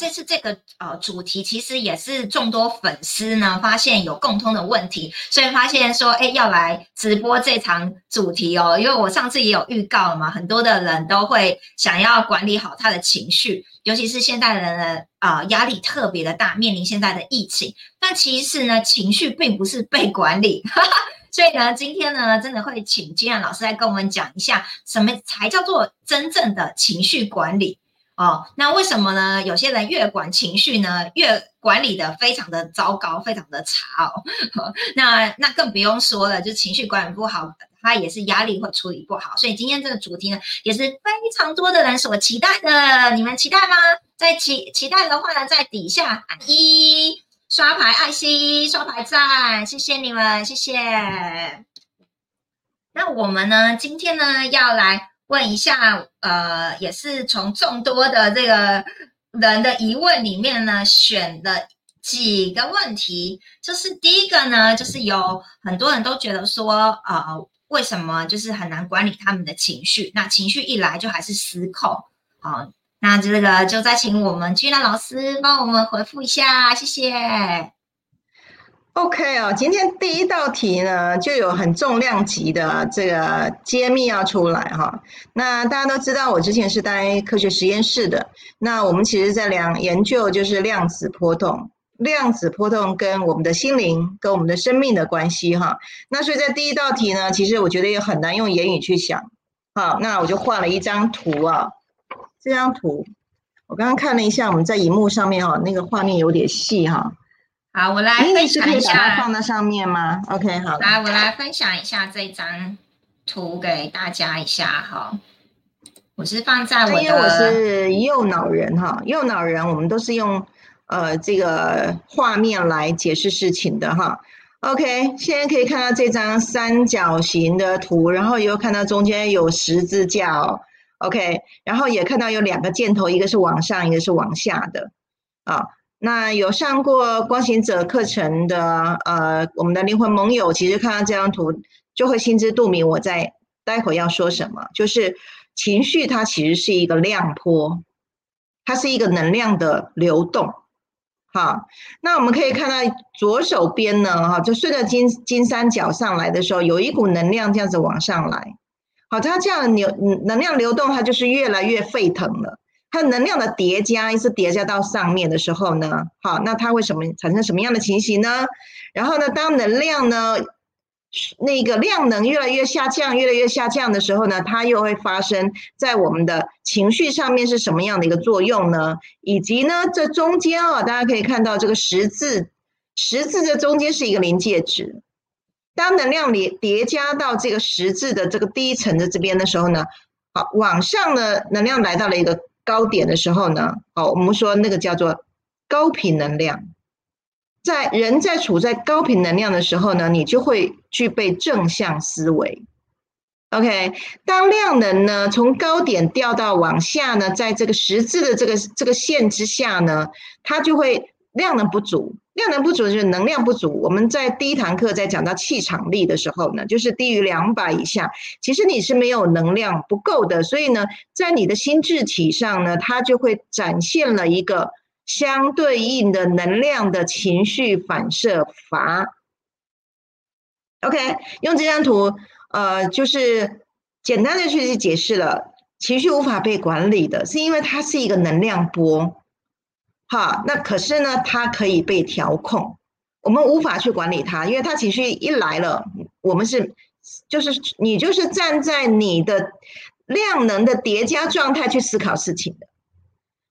这次这个主题其实也是众多粉丝呢发现有共通的问题，所以发现说要来直播这场主题哦。因为我上次也有预告嘛，很多的人都会想要管理好他的情绪，尤其是现代人的压力特别的大，面临现在的疫情，但其实呢情绪并不是被管理所以呢今天呢真的会请Gina老师来跟我们讲一下什么才叫做真正的情绪管理哦。那为什么呢有些人越管情绪呢越管理的非常的糟糕，非常的差哦那更不用说了，就情绪管理不好它也是压力会处理不好，所以今天这个主题呢也是非常多的人所期待的，你们期待吗？在 期待的话呢在底下按一，刷牌爱心，刷牌赞，谢谢你们，谢谢。那我们呢今天呢要来问一下也是从众多的这个人的疑问里面呢选了几个问题。就是第一个呢就是有很多人都觉得说为什么就是很难管理他们的情绪，那情绪一来就还是失控那这个就再请我们Gina老师帮我们回复一下，谢谢。OK 哦，今天第一道题呢就有很重量级的这个揭秘要出来哈。那大家都知道我之前是待科学实验室的，那我们其实在研究就是量子波动，量子波动跟我们的心灵跟我们的生命的关系哈。那所以在第一道题呢其实我觉得也很难用言语去想。好，那我就画了一张图啊，这张图我刚刚看了一下，我们在荧幕上面那个画面有点细哈。好，我来分享一下，把它放在上面吗 ？OK， 好。来，我来分享一下这张图给大家一下哈。我是放在我的，因为我是右脑人哈，右脑人我们都是用这个画面来解释事情的哈。OK， 现在可以看到这张三角形的图，然后又看到中间有十字架哦。OK， 然后也看到有两个箭头，一个是往上，一个是往下的啊。那有上过光行者课程的我们的灵魂盟友其实看到这张图就会心知肚明我在待会要说什么，就是情绪它其实是一个量波，它是一个能量的流动。好，那我们可以看到左手边呢就顺着金三角上来的时候有一股能量这样子往上来，好，它这样的能量流动它就是越来越沸腾了，它能量的叠加一直叠加到上面的时候呢，好，那它会产生什么样的情形呢？然后呢，当能量呢那个量能越来越下降，越来越下降的时候呢，它又会发生在我们的情绪上面是什么样的一个作用呢？以及呢，这中间大家可以看到这个十字这中间是一个临界值。当能量叠加到这个十字的这个第一层的这边的时候呢，好，往上的能量来到了一个高点的时候呢，我们说那个叫做高频能量。人在处在高频能量的时候呢，你就会具备正向思维。OK， 当量能呢从高点掉到往下呢，在这个十字的这个线之下呢，它就会量能不足。量能不足就是能量不足。我们在第一堂课在讲到气场力的时候呢，就是低于200以下，其实你是没有能量不够的，所以呢，在你的心智体上呢，它就会展现了一个相对应的能量的情绪反射阀。OK， 用这张图，就是简单的去解释了，情绪无法被管理的，是因为它是一个能量波。好，那可是呢它可以被调控，我们无法去管理它，因为它情绪一来了，我们你就是站在你的量能的叠加状态去思考事情的。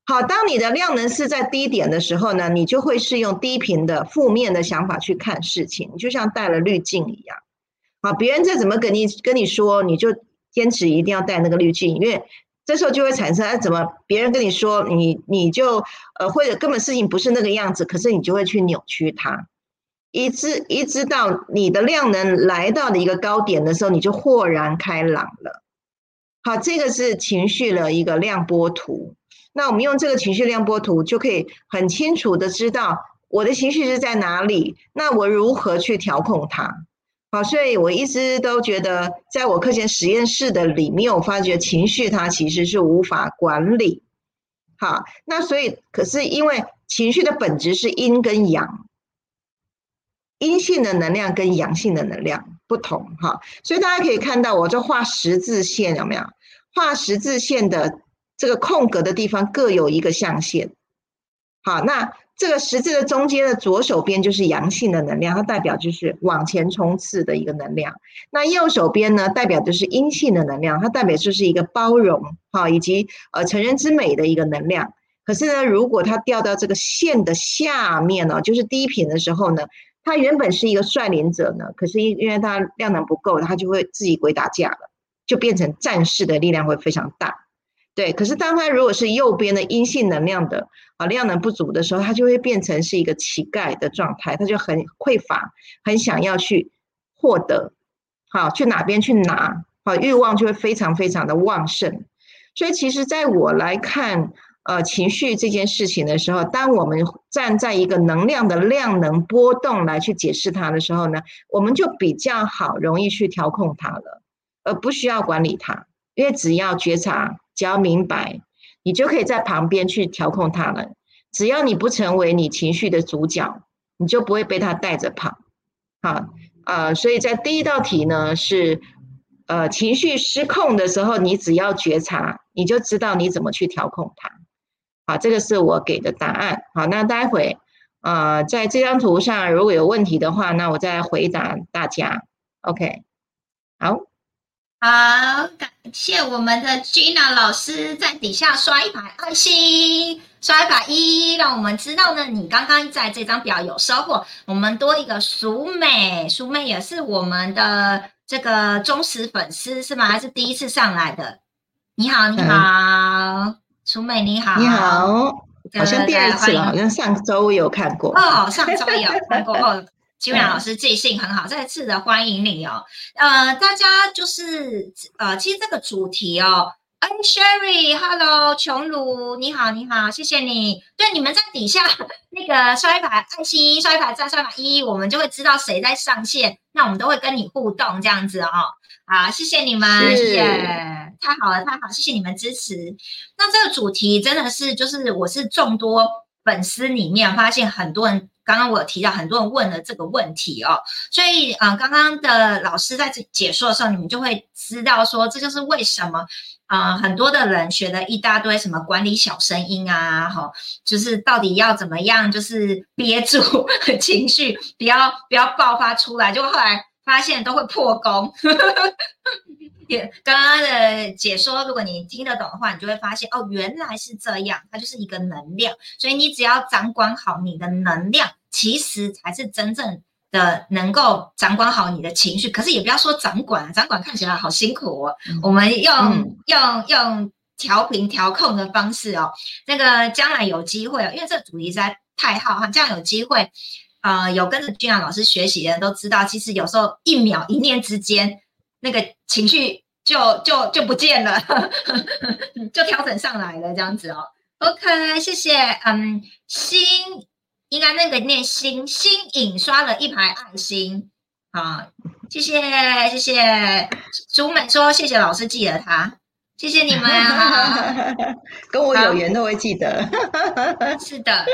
好，当你的量能是在低点的时候呢，你就会是用低频的负面的想法去看事情，你就像戴了滤镜一样。好，别人再怎么跟你说，你就坚持一定要戴那个滤镜，因为这时候就会产生怎么别人跟你说你就或者根本事情不是那个样子，可是你就会去扭曲它，一直到你的量能来到的一个高点的时候，你就豁然开朗了。好，这个是情绪的一个量波图。那我们用这个情绪量波图就可以很清楚的知道我的情绪是在哪里，那我如何去调控它。好，所以我一直都觉得在我课前实验室的里面，我发觉情绪它其实是无法管理。好，那所以可是因为情绪的本质是阴跟阳，阴性的能量跟阳性的能量不同哈，所以大家可以看到我这画十字线有没有？画十字线的这个空格的地方各有一个象限。好，那这个十字的中间的左手边就是阳性的能量，它代表就是往前冲刺的一个能量。那右手边呢，代表就是阴性的能量，它代表就是一个包容哈，以及成人之美的一个能量。可是呢，如果它掉到这个线的下面呢，就是低频的时候呢，他原本是一个率领者呢，可是因为他量能不够，他就会自己鬼打架了，就变成战士的力量会非常大。对，可是当他如果是右边的阴性能量的量能不足的时候，他就会变成是一个乞丐的状态，他就很匮乏，很想要去获得，好，去哪边去拿，好，欲望就会非常非常的旺盛。所以其实在我来看情绪这件事情的时候，当我们站在一个能量的量能波动来去解释它的时候呢，我们就比较好容易去调控它了，而不需要管理它，因为只要觉察，只要明白，你就可以在旁边去调控它了。只要你不成为你情绪的主角，你就不会被它带着跑。好，所以在第一道题呢是情绪失控的时候，你只要觉察，你就知道你怎么去调控它。好，这个是我给的答案。好，那待会在这张图上如果有问题的话，那我再回答大家。OK， 好，好，感谢我们的 Gina 老师，在底下刷一排爱心，刷一排一，让我们知道呢你刚刚在这张表有收获。我们多一个淑美，淑美也是我们的这个忠实粉丝是吗？还是第一次上来的？你好，你好。淑美你好，你好，好像第二次了，好像上周有看过哦，上周也有看过哦。基本老师记性很好，再次的欢迎你哦。大家就是其实这个主题哦，Sherry，Hello， 琼茹，你好，你好，谢谢你。对，你们在底下那个刷一排爱心，刷一排赞，刷一排一，我们就会知道谁在上线，那我们都会跟你互动这样子哦。好，谢谢你们，谢谢。太好了，太好，谢谢你们支持。那这个主题真的是，就是我是众多粉丝里面发现很多人，刚刚我有提到很多人问了这个问题哦，所以刚刚的老师在解说的时候，你们就会知道说，这就是为什么很多的人学了一大堆什么管理小声音啊，就是到底要怎么样，就是憋住情绪，不要爆发出来，就后来发现都会破功。刚刚的解说，如果你听得懂的话，你就会发现哦，原来是这样，它就是一个能量，所以你只要掌管好你的能量，其实才是真正的能够掌管好你的情绪。可是也不要说掌管，掌管看起来好辛苦哦。我们用调频调控的方式哦，那个将来有机会，因为这主题实在太浩瀚，将来有机会，有跟着Gina老师学习的人都知道，其实有时候一秒一念之间，那个情绪就不见了，就调整上来了这样子哦。OK， 谢谢。新应该那个念新颖刷了一排爱心，好，谢谢谢谢。淑美说谢谢老师记得他，谢谢你们啊，跟我有缘都会记得。是的，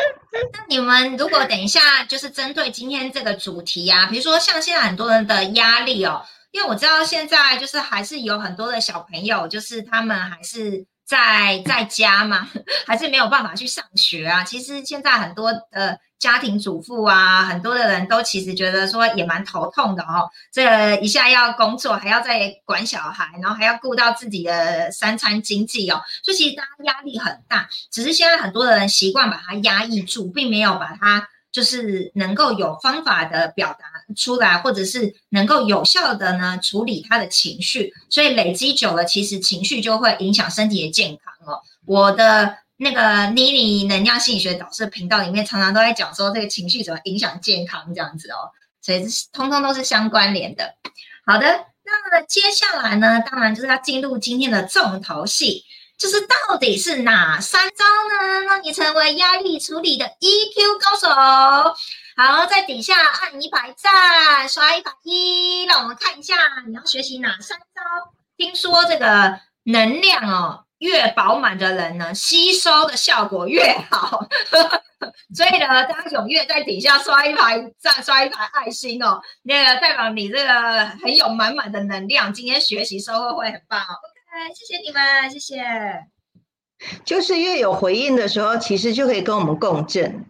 那你们如果等一下就是针对今天这个主题啊，比如说像现在很多人的压力哦。因为我知道现在就是还是有很多的小朋友，就是他们还是在家嘛，还是没有办法去上学啊。其实现在很多的家庭主妇啊，很多的人都其实觉得说也蛮头痛的哦。这个一下要工作，还要再管小孩，然后还要顾到自己的三餐经济哦。所以其实大家压力很大，只是现在很多的人习惯把它压抑住，并没有把它就是能够有方法的表达出来，或者是能够有效的呢处理他的情绪，所以累积久了，其实情绪就会影响身体的健康哦。我的那个妮妮能量心理学导师的频道里面，常常都在讲说这个情绪怎么影响健康这样子哦，所以通通都是相关联的。好的，那接下来呢，当然就是要进入今天的重头戏，就是到底是哪三招呢，让你成为压力处理的 EQ 高手？好，在底下按一排赞，刷一排一，让我们看一下你要学习哪三招。听说这个能量哦，越饱满的人呢，吸收的效果越好。所以呢，大家踊跃在底下刷一排赞，刷一排爱心哦，那个代表你这个很有满满的能量，今天学习收获会很棒哦。OK， 谢谢你们，谢谢。就是越有回应的时候，其实就可以跟我们共振，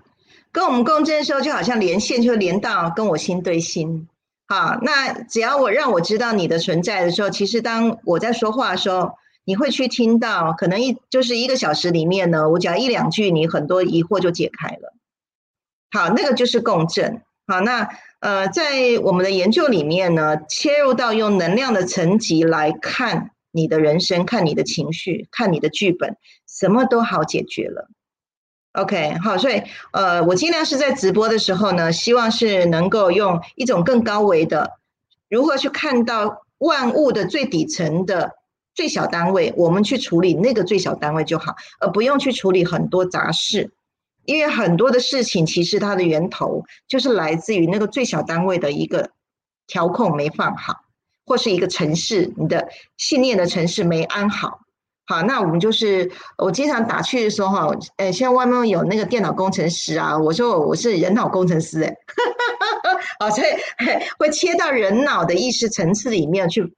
跟我们共振的时候，就好像连线就连到跟我心对心。好，那只要我让我知道你的存在的时候，其实当我在说话的时候，你会去听到，可能就是一个小时里面呢，我讲一两句，你很多疑惑就解开了。好，那个就是共振。好，那在我们的研究里面呢，切入到用能量的层级来看你的人生，看你的情绪，看你的剧本，什么都好解决了。OK， 好，所以我尽量是在直播的时候呢，希望是能够用一种更高维的，如何去看到万物的最底层的最小单位，我们去处理那个最小单位就好，而不用去处理很多杂事，因为很多的事情其实它的源头就是来自于那个最小单位的一个调控没放好，或是一个程式，你的信念的程式没安好。好，那我们就是我经常打趣说哈，现在外面有那个电脑工程师啊，我说我是人脑工程师好，所以会切到人脑的意识层次里面去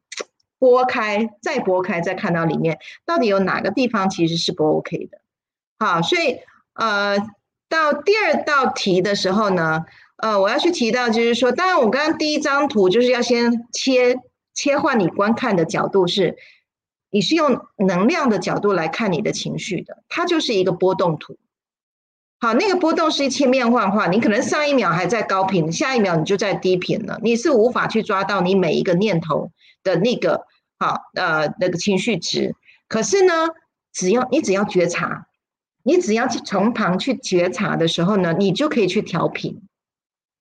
拨开，再拨开，再看到里面到底有哪个地方其实是不 OK 的。好，所以到第二道题的时候呢，我要去提到就是说，当然我刚刚第一张图就是要先切换你观看的角度是。你是用能量的角度来看你的情绪的，它就是一个波动图。好，那个波动是千变万化，你可能上一秒还在高频，下一秒你就在低频了，你是无法去抓到你每一个念头的那个那个情绪值。可是呢，你只要觉察，你只要从旁去觉察的时候呢，你就可以去调频，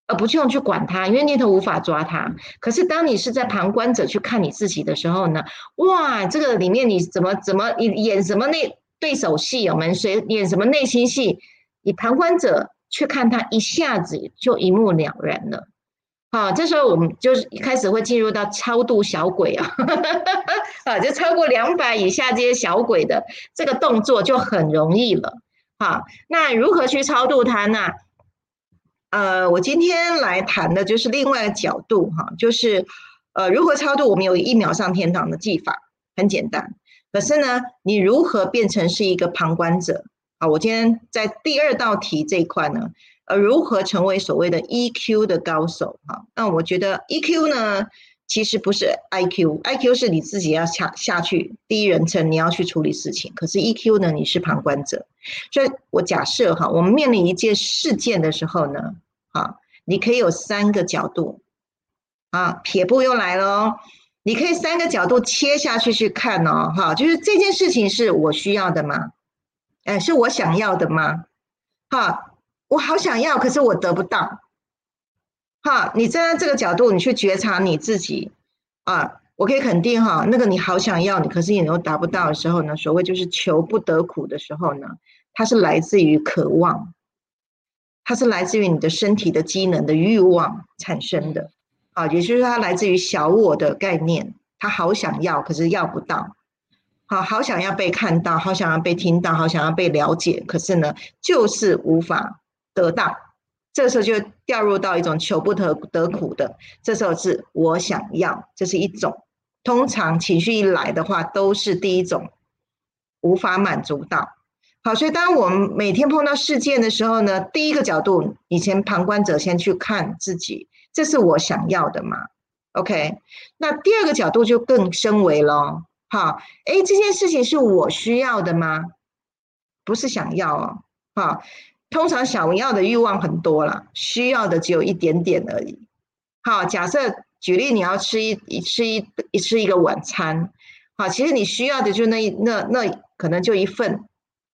而不用去管它，因为念头无法抓它。可是当你是在旁观者去看你自己的时候呢，哇，这个里面你怎么演什么对手戏，我们谁演什么内心戏，你旁观者去看它，一下子就一目了然了。好，这时候我们就是开始会进入到超度小鬼啊，啊，就超过200以下这些小鬼的这个动作就很容易了。好，那如何去超度它呢？我今天来谈的就是另外一个角度哈，就是如何超度。我们有1秒上天堂的技法，很简单。可是呢，你如何变成是一个旁观者啊？我今天在第二道题这一块呢，如何成为所谓的 EQ 的高手哈？那我觉得 EQ 呢，其实不是 IQ，IQ 是你自己要下去第一人称，你要去处理事情。可是 EQ 呢，你是旁观者。所以我假设哈，我们面临一件事件的时候呢，啊，你可以有3个角度啊，撇步又来了，你可以3个角度切下去去看哦，哈，就是这件事情是我需要的吗？是我想要的吗？哈，我好想要，可是我得不到。哈，你站在这个角度，你去觉察你自己啊，我可以肯定哈，那个你好想要，你可是你又达不到的时候呢，所谓就是求不得苦的时候呢，它是来自于渴望，它是来自于你的身体的机能的欲望产生的啊，也就是它来自于小我的概念，它好想要，可是要不到。好，好想要被看到，好想要被听到，好想要被了解，可是呢，就是无法得到。这时候就掉入到一种求不得苦的，这时候是我想要，这是一种。通常情绪一来的话，都是第一种无法满足到。好，所以当我们每天碰到事件的时候呢，第一个角度，以前旁观者先去看自己，这是我想要的嘛 ？OK， 那第二个角度就更深微了。好，哎，这件事情是我需要的吗？不是想要哦，好。通常想要的欲望很多啦，需要的只有一点点而已。好，假设举例，你要吃一个晚餐，好，其实你需要的就那可能就一份，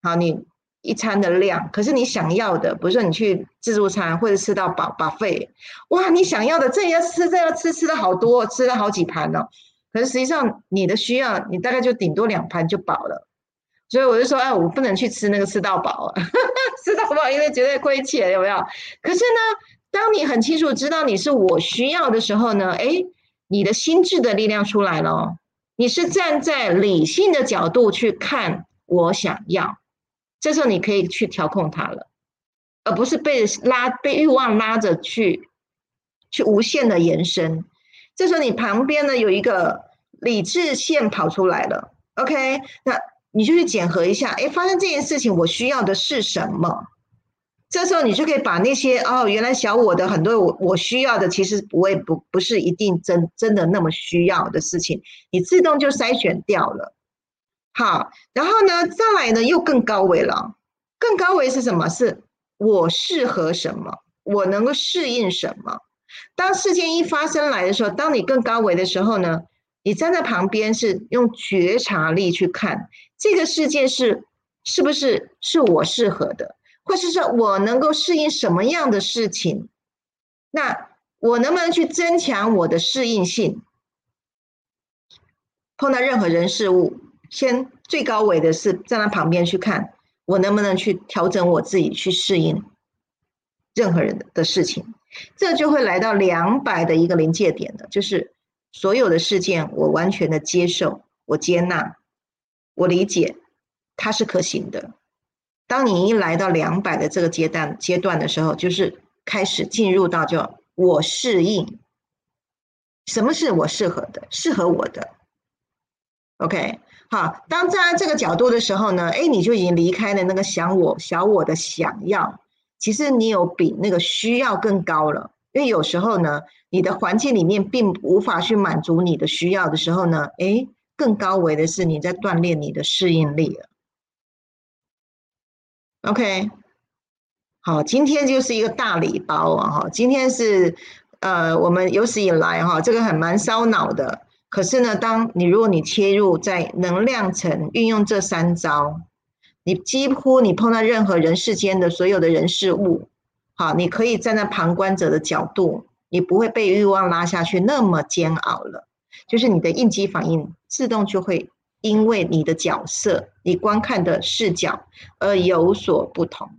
好，你一餐的量。可是你想要的，不是你去自助餐或者吃到饱buffet，哇，你想要的这要吃这要吃，吃了好多，吃了好几盘哦。可是实际上你的需要，你大概就顶多2盘就饱了。所以我就说，哎，我不能去吃那个吃到饱啊，吃到饱因为绝对亏钱，有没有？可是呢，当你很清楚知道你是我需要的时候呢，哎，你的心智的力量出来了，你是站在理性的角度去看我想要，这时候你可以去调控它了，而不是被欲望拉着去无限的延伸。这时候你旁边呢有一个理智线跑出来了 ，OK， 那你就去检核一下，发生这件事情我需要的是什么？这时候你就可以把那些原来小我的很多我需要的，其实不是一定真的那么需要的事情，你自动就筛选掉了。好，然后呢，再来呢又更高维了，更高维是什么？是我适合什么，我能够适应什么。当事件一发生来的时候，当你更高维的时候呢，你站在旁边是用觉察力去看这个事件是不是我适合的，或是说我能够适应什么样的事情，那我能不能去增强我的适应性。碰到任何人事物，先最高维的是站在旁边去看我能不能去调整我自己去适应任何人的事情。这就会来到200的一个临界点了，就是所有的事件我完全的接受，我接纳，我理解它是可行的。当你一来到200的这个阶段的时候，就是开始进入到叫我适应，什么是我适合我的。 OK， 好，当站在这个角度的时候呢，你就已经离开了那个小我的想要，其实你有比那个需要更高了。因为有时候呢你的环境里面并无法去满足你的需要的时候呢，更高维的是你在锻炼你的适应力了。 OK， 好，今天就是一个大礼包啊！今天是我们有史以来这个很蛮烧脑的，可是呢当你如果你切入在能量层运用这3招，你几乎你碰到任何人世间的所有的人事物，好，你可以站在旁观者的角度，你不会被欲望拉下去那么煎熬了。就是你的应激反应自动就会因为你的角色，你观看的视角而有所不同，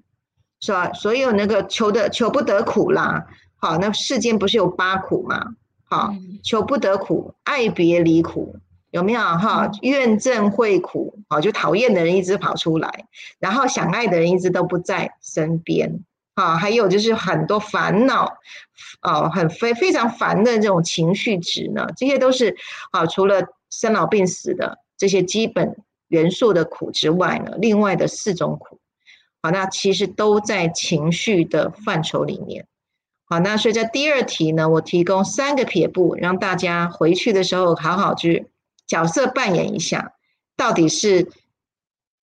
是吧？所有那个求不得苦啦，好，那世间不是有8苦吗？好，求不得苦，爱别离苦，有没有哈？怨憎会苦，好，就讨厌的人一直跑出来，然后想爱的人一直都不在身边，好，还有就是很多烦恼，很非常烦的这种情绪值呢，这些都是好，除了生老病死的这些基本元素的苦之外呢，另外的4种苦，好，那其实都在情绪的范畴里面。好，那所以在第2题呢，我提供3个撇步，让大家回去的时候好好去角色扮演一下，到底是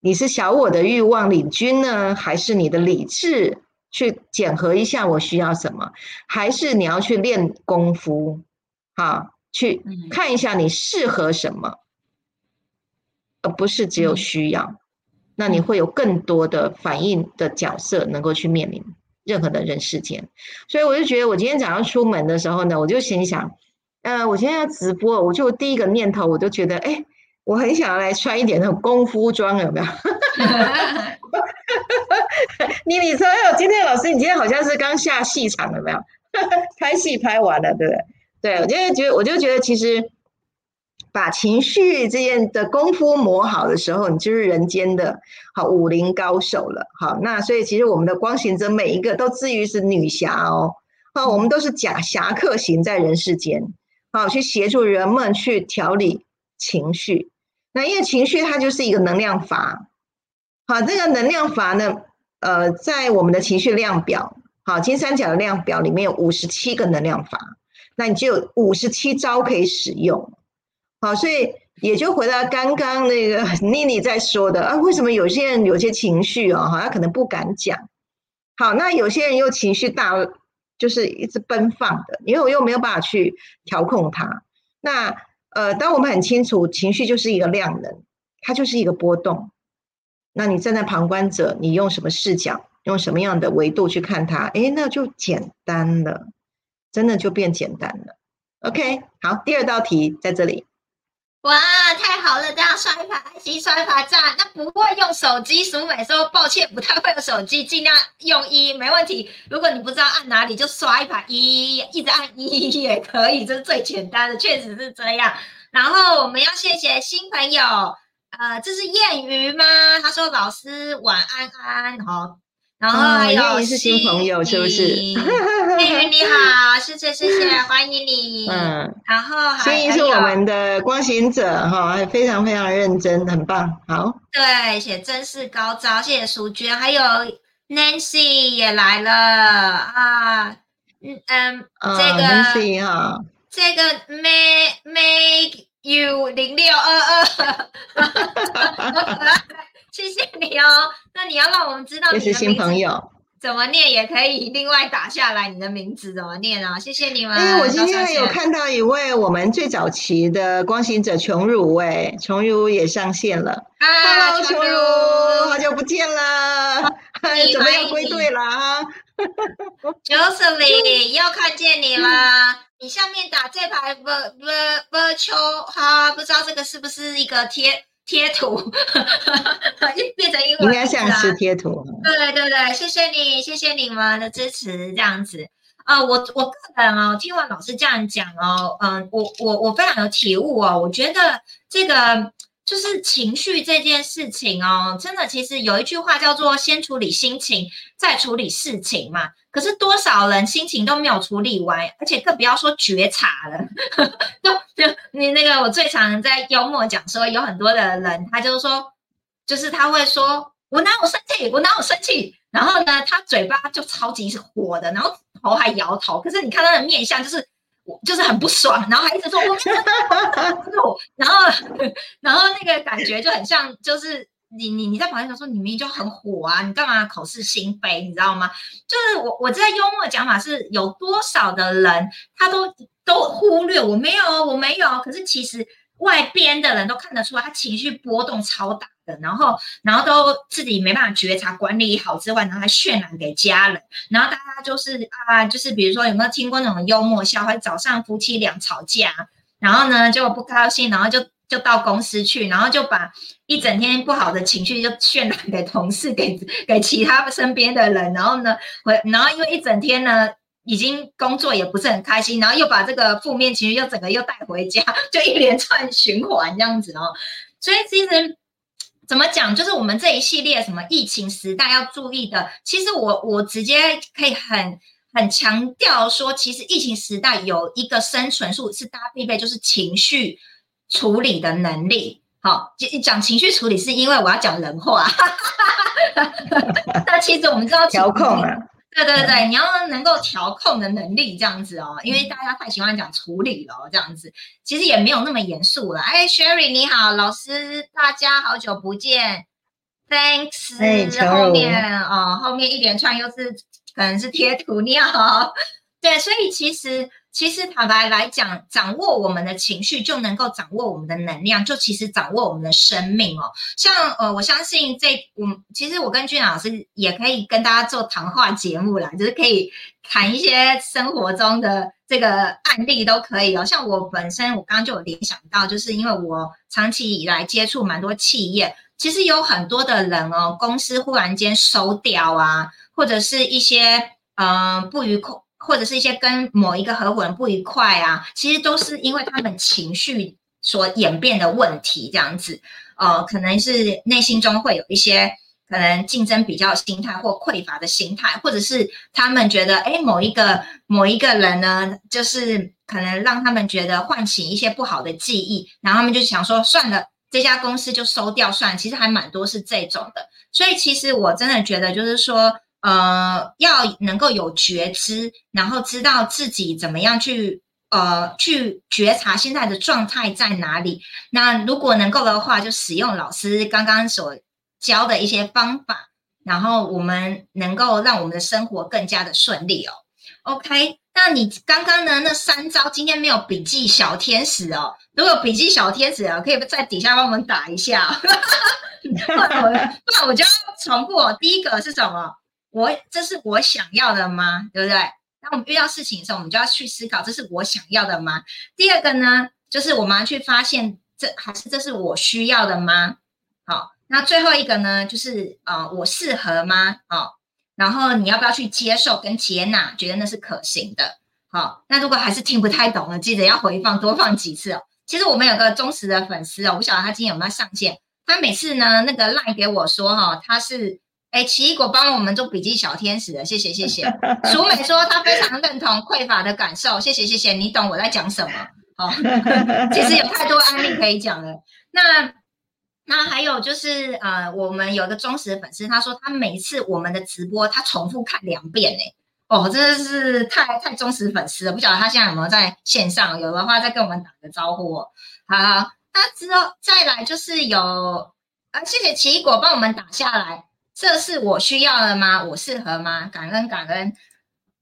你是小我的欲望领军呢，还是你的理智去检核一下我需要什么，还是你要去练功夫，好，去看一下你适合什么，而不是只有需要。那你会有更多的反应的角色能够去面临任何的人世间。所以我就觉得我今天早上出门的时候呢，我就心想我今天要直播，我就第一个念头我就觉得我很想要来穿一点那种功夫装，有没有？你说今天老师你今天好像是刚下戏场，有没有？拍戏拍完了，对不对？对，我就觉得其实把情绪这件的功夫磨好的时候，你就是人间的好武林高手了。好，那所以其实我们的光行者每一个都自诩是女侠好，我们都是假侠客行在人世间，好，去协助人们去调理情绪。那因为情绪它就是一个能量阀，好，这个能量阀呢，在我们的情绪量表，好，金三角的量表里面有57个能量阀，那你就有57招可以使用。好，所以也就回到刚刚那个妮妮在说的为什么有些人有些情绪他可能不敢讲。好，那有些人又情绪大，就是一直奔放的，因为我又没有办法去调控它。那当我们很清楚情绪就是一个量能，它就是一个波动。那你站在旁观者，你用什么视角，用什么样的维度去看它，那就简单了，真的就变简单了。OK， 好，第2道题在这里。哇，太好了！这样刷一排爱心，刷一排赞。那不会用手机，淑美说抱歉，不太会用手机，尽量用1，没问题。如果你不知道按哪里，就刷一排1，一直按1也可以，这是最简单的，确实是这样。然后我们要谢谢新朋友，这是谚语吗？他说老师晚安安，好。然后还有是新朋友是不是？谚语你好，谢谢谢谢，欢迎你。嗯，然后还有谚语是我们的光行者哈，非常非常认真，很棒。好，对，写真是高招，谢谢淑娟，还有 Nancy 也来了啊。这个、哦、这个 make you 0622 谢谢你哦，那你要让我们知道你的名字新朋友怎么念，也可以另外打下来你的名字怎么念哦，谢谢你们。我今天还有看到一位我们最早期的光行者琼如，琼如也上线了。Hello 琼如，好久不见了，准备要归队了啊。Josephine 又看见你啦、你下面打这排 virtual 哈，不知道这个是不是一个贴图变成英文，应该像是贴图。对对对，谢谢你，谢谢你们的支持，这样子。我个人哦，听完老师这样讲哦，我非常有体悟哦，我觉得这个就是情绪这件事情哦，真的其实有一句话叫做先处理心情再处理事情嘛，可是多少人心情都没有处理完，而且更不要说觉察了你那个我最常在幽默讲说，有很多的人他就是说，就是他会说我哪有生气，然后呢他嘴巴就超级火的，然后头还摇头，可是你看他的面相就是很不爽，然后还一直说我然后那个感觉就很像，就是你在旁边说你明明就很火啊，你干嘛口是心非，你知道吗？就是我在幽默的讲法是，有多少的人他都忽略我没有，可是其实外边的人都看得出来他情绪波动超大的，然后都自己没办法觉察管理好之外，然后还渲染给家人，然后大家就是就是比如说有没有听过那种幽默笑话，早上夫妻俩吵架，然后呢就不高兴，然后就到公司去，然后就把一整天不好的情绪就渲染给同事，给其他身边的人，然后呢然后因为一整天呢已经工作也不是很开心，然后又把这个负面情绪又整个又带回家，就一连串循环这样子哦。所以其实怎么讲，就是我们这一系列什么疫情时代要注意的，其实我直接可以很强调说，其实疫情时代有一个生存术是大家必备，就是情绪处理的能力。好，讲情绪处理是因为我要讲人话那其实我们知道调控啊，对对对，你要能够调控的能力这样子哦，因为大家太喜欢讲处理了、这样子，其实也没有那么严肃了。哎 ，Sherry 你好，老师大家好久不见 ，Thanks、后面一连串又是可能是贴图，你好，对，所以其实坦白来讲，掌握我们的情绪就能够掌握我们的能量，就其实掌握我们的生命哦。像我相信其实我跟Gina老师也可以跟大家做谈话节目啦，就是可以谈一些生活中的这个案例都可以哦。像我本身，我刚刚就有联想到，就是因为我长期以来接触蛮多企业，其实有很多的人哦，公司忽然间收掉啊，或者是一些不愉快。或者是一些跟某一个合伙人不愉快啊，其实都是因为他们情绪所演变的问题，这样子，可能是内心中会有一些可能竞争比较心态或匮乏的心态，或者是他们觉得，某一个人呢，就是可能让他们觉得唤起一些不好的记忆，然后他们就想说，算了，这家公司就收掉算了。其实还蛮多是这种的，所以其实我真的觉得就是说。要能够有觉知，然后知道自己怎么样去觉察现在的状态在哪里。那如果能够的话，就使用老师刚刚所教的一些方法，然后我们能够让我们的生活更加的顺利哦。OK， 那你刚刚呢那三招，今天没有笔记小天使哦，如果笔记小天使哦，可以在底下帮我们打一下、哦。不然我就要重复哦。第一个是什么？这是我想要的吗？对不对？那我们遇到事情的时候，我们就要去思考，这是我想要的吗？第二个呢，就是我们要去发现，这是我需要的吗？好，那最后一个呢，就是我适合吗？好，然后你要不要去接受跟接纳，觉得那是可行的？好，那如果还是听不太懂了，记得要回放，多放几次哦。其实我们有个忠实的粉丝哦，我不晓得他今天有没有上线。他每次呢那个 LINE 给我说哦，他是奇异果帮了我们做笔记小天使的，谢谢谢谢。淑美说他非常认同匮乏的感受，谢谢谢谢，你懂我在讲什么哦。其实有太多案例可以讲了。那还有就是我们有一个忠实的粉丝，他说他每次我们的直播他重复看2遍欸。哦，真的是太忠实粉丝了，不晓得他现在有没有在线上，有的话再跟我们打个招呼哦。好，那之后再来就是有谢谢奇异果帮我们打下来，这是我需要了吗？我适合吗？感恩感恩。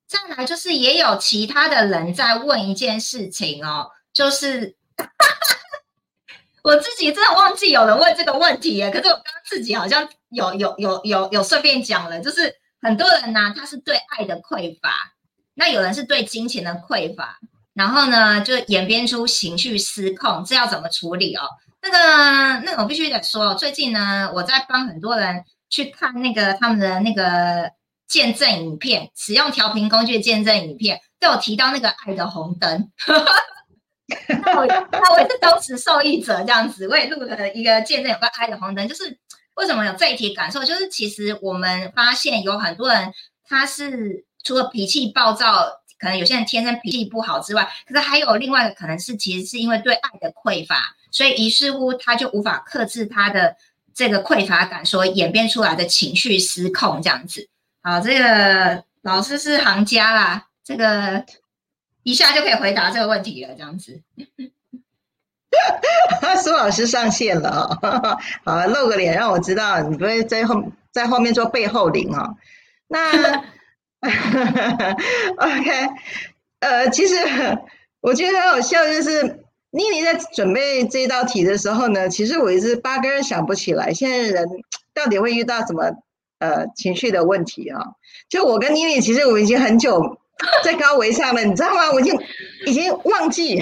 再来就是也有其他的人在问一件事情哦，就是我自己真的忘记有人问这个问题耶，可是我刚刚自己好像有顺便讲了，就是很多人呢，他是对爱的匮乏，那有人是对金钱的匮乏，然后呢就演变出情绪失控，这要怎么处理哦？那个我必须得说，最近呢我在帮很多人去看那个他们的那个见证影片，使用调频工具的见证影片，都有提到那个爱的红灯。那我也是忠实受益者这样子，我也录了一个见证有关爱的红灯，就是为什么有这一题感受，就是其实我们发现有很多人他是除了脾气暴躁，可能有些人天生脾气不好之外，可是还有另外一个可能是其实是因为对爱的匮乏，所以于是乎他就无法克制他的这个匮乏感所演变出来的情绪失控这样子。好，这个老师是行家啦，这个一下就可以回答这个问题了这样子。苏老师上线了哦，好，露个脸让我知道你不会在后面做背后灵哦。那OK， 其实我觉得很好笑，就是妮妮在准备这一道题的时候呢，其实我一直八根想不起来，现在人到底会遇到什么情绪的问题啊？就我跟妮妮，其实我已经很久在高维上了，你知道吗？我已经忘记。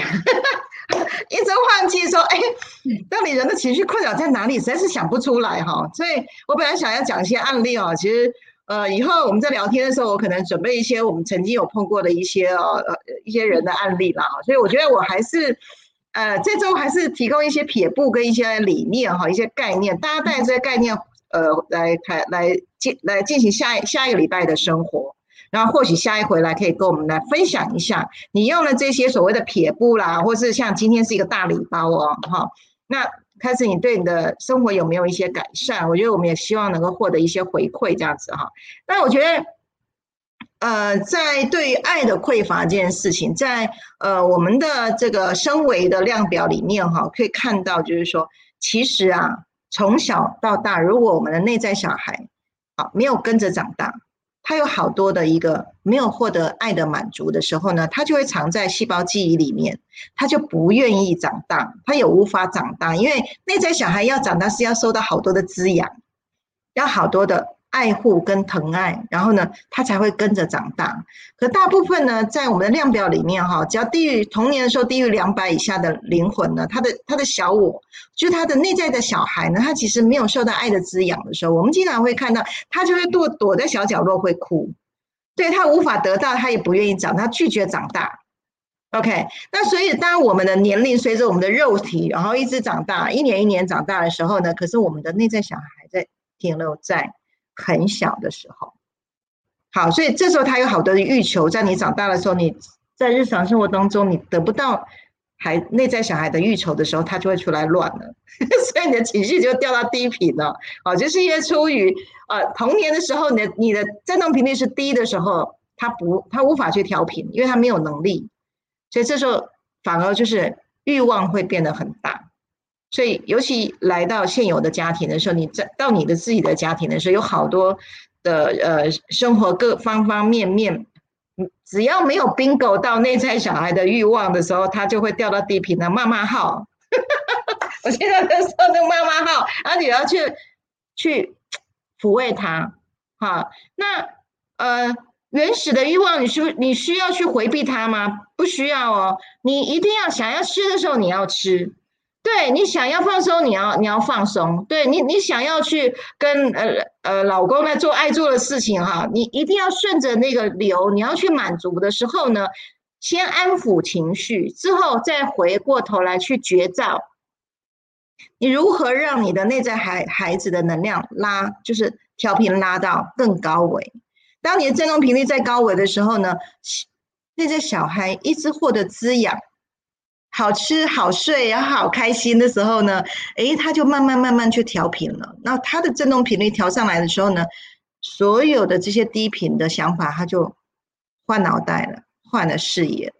一直忘记说，到底人的情绪困扰在哪里？实在是想不出来哈。所以我本来想要讲一些案例哦，其实以后我们在聊天的时候，我可能准备一些我们曾经有碰过的一些人的案例啦。所以我觉得我还是这周还是提供一些撇步跟一些理念哈，一些概念，大家带着这些概念来进行下一个礼拜的生活。然后或许下一回来可以跟我们来分享一下，你用了这些所谓的撇步啦，或是像今天是一个大礼包哦，那开始你对你的生活有没有一些改善？我觉得我们也希望能够获得一些回馈这样子哈。那我觉得，在对于爱的匮乏这件事情，在我们的这个升维的量表里面哈，可以看到就是说，其实啊，从小到大，如果我们的内在小孩啊没有跟着长大，他有好多的一个没有获得爱的满足的时候呢，他就会藏在细胞记忆里面，他就不愿意长大，他也无法长大，因为内在小孩要长大是要受到好多的滋养，要好多的爱护跟疼爱，然后呢，他才会跟着长大。可大部分呢，在我们的量表里面哈，只要低于童年的时候低于200以下的灵魂呢，他的小我，就是他的内在的小孩呢，他其实没有受到爱的滋养的时候，我们经常会看到他就会躲在小角落会哭，对，他无法得到，他也不愿意长大，他拒绝长大。OK， 那所以当我们的年龄随着我们的肉体，然后一直长大，一年一年长大的时候呢，可是我们的内在小孩在停留在很小的时候。好，所以这时候他有好多的欲求，在你长大的时候，你在日常生活当中你得不到内在小孩的欲求的时候，他就会出来乱了。所以你的情绪就掉到低频了，就是因为出于童年的时候你的振动频率是低的时候，他无法去调频，因为他没有能力，所以这时候反而就是欲望会变得很大。所以尤其来到现有的家庭的时候，你到你的自己的家庭的时候，有好多的生活各方方面面，只要没有 bingo 到内在小孩的欲望的时候，他就会掉到地平的妈妈号。我现在在说那妈妈号，然后你要去抚慰他。好，那原始的欲望你需要去回避它吗？不需要哦，你一定要想要吃的时候你要吃。对，你想要放松，你要放松。对，你想要去跟老公在做爱做的事情哈，你一定要顺着那个流，你要去满足的时候呢，先安抚情绪，之后再回过头来去觉照你如何让你的内在孩子的能量拉，就是调频拉到更高维。当你的振动频率在高维的时候呢，那些小孩一直获得滋养，好吃好睡然后好开心的时候呢，他就慢慢去调频了。那他的振动频率调上来的时候呢，所有的这些低频的想法他就换脑袋了，换了视野。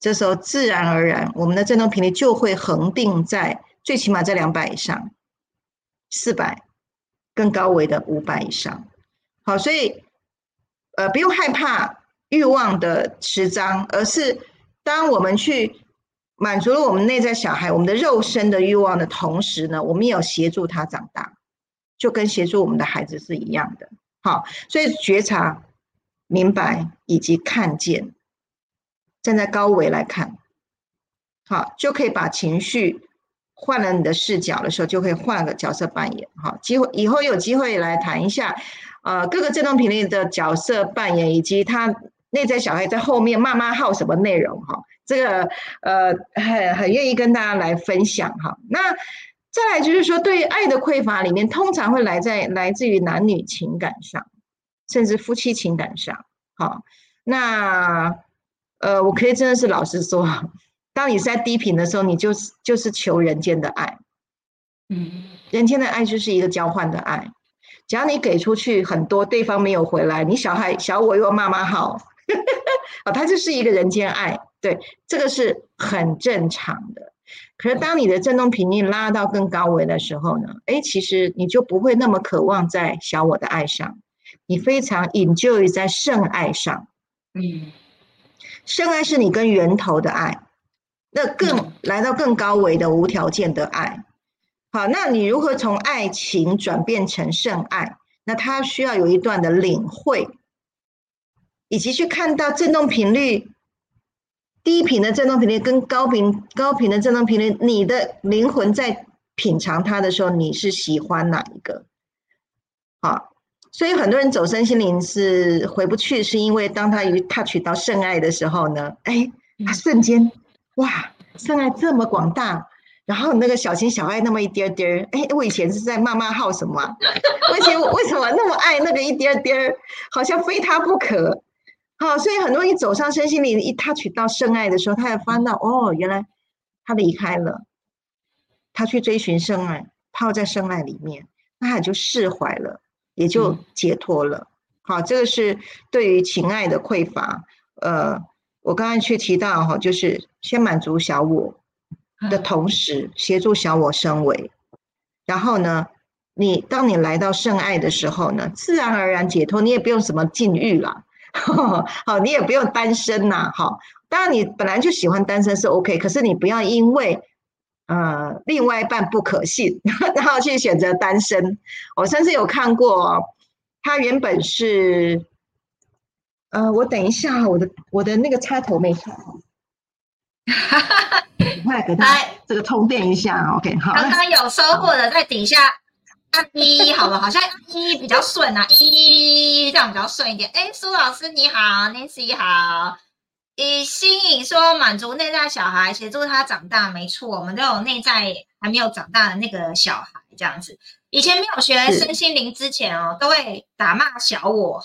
这时候自然而然我们的振动频率就会恒定在最起码在200以上，400，更高维的500以上。好，所以不用害怕欲望的持张，而是当我们去满足了我们内在小孩我们的肉身的欲望的同时呢，我们也有协助他长大，就跟协助我们的孩子是一样的。好，所以觉察、明白以及看见，站在高维来看，好，就可以把情绪换了你的视角的时候，就可以换个角色扮演。好，以后有机会来谈一下各个振动频率的角色扮演，以及他内在小孩在后面妈妈号什么内容。好，这个很愿意跟大家来分享。好，那再来就是说，对于爱的匮乏里面，通常会来自于男女情感上，甚至夫妻情感上。好，那我可以真的是老实说，当你是在低频的时候，你就是求人间的爱。人间的爱就是一个交换的爱，只要你给出去很多，对方没有回来，你小我又妈妈好，它就是一个人间爱。对，这个是很正常的。可是当你的振动频率拉到更高维的时候呢，其实你就不会那么渴望在小我的爱上，你非常 enjoy 在圣爱上。圣爱是你跟源头的爱，那更来到更高维的无条件的爱。好，那你如何从爱情转变成圣爱？那它需要有一段的领会，以及去看到振动频率，低频的振动频率跟高频的振动频率，你的灵魂在品尝它的时候，你是喜欢哪一个？好，所以很多人走身心灵是回不去，是因为当他touch到圣爱的时候呢，他瞬间哇，圣爱这么广大。然后那个小情小爱那么一点点，我以前是在妈妈号什么啊？为什么那么爱那个一点点，好像非他不可。好，所以很多人一走上身心灵，一touch到圣爱的时候，他也发现到原来他离开了，他去追寻圣爱，泡在圣爱里面，那他就释怀了，也就解脱了。好，这个是对于情爱的匮乏。我刚才去提到，就是先满足小我的同时，协助小我升维。然后呢，当你来到圣爱的时候呢，自然而然解脱，你也不用什么禁欲啦，好，你也不用单身啦。好，当然你本来就喜欢单身是 OK， 可是你不要因为另外一半不可信，然后去选择单身。我甚至有看过他原本是我等一下，我的那个插头没插好。我来给他这个充电一下 ，OK， 好。刚刚有收获的，在底下按一，好了，好像一比较顺啊，一这样比较顺一点。苏老师你好 ，Nancy 好。以新颖说满足内在小孩，协助他长大，没错，我们都有内在还没有长大的那个小孩这样子。以前没有学身心灵之前都会打骂小我，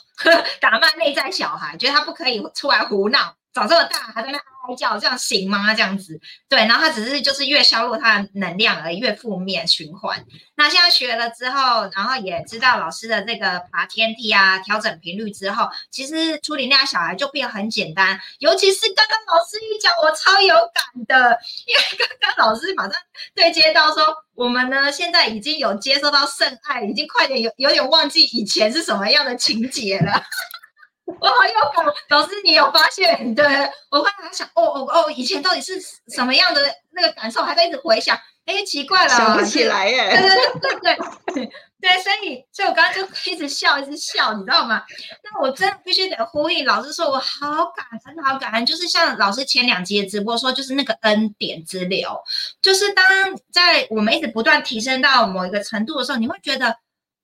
打骂内在小孩，觉得他不可以出来胡闹。长这么大还在那哀叫，这样行吗？这样子，对。然后他只是就是越削弱他的能量而已，越负面循环。那现在学了之后，然后也知道老师的这个爬天梯啊，调整频率之后，其实处理那样小孩就变很简单。尤其是刚刚老师一讲，我超有感的，因为刚刚老师马上对接到说，我们呢现在已经有接收到圣爱，已经快点有点忘记以前是什么样的情节了。我好有感，老师你有发现？对，我会来想，以前到底是什么样的那个感受，还在一直回想，奇怪了，想不起来耶。对，所以我刚刚就一直笑，你知道吗？那我真的必须得呼应老师说，我好感恩，好感恩，就是像老师前2集的直播说，就是那个恩典之流，就是当在我们一直不断提升到某一个程度的时候，你会觉得。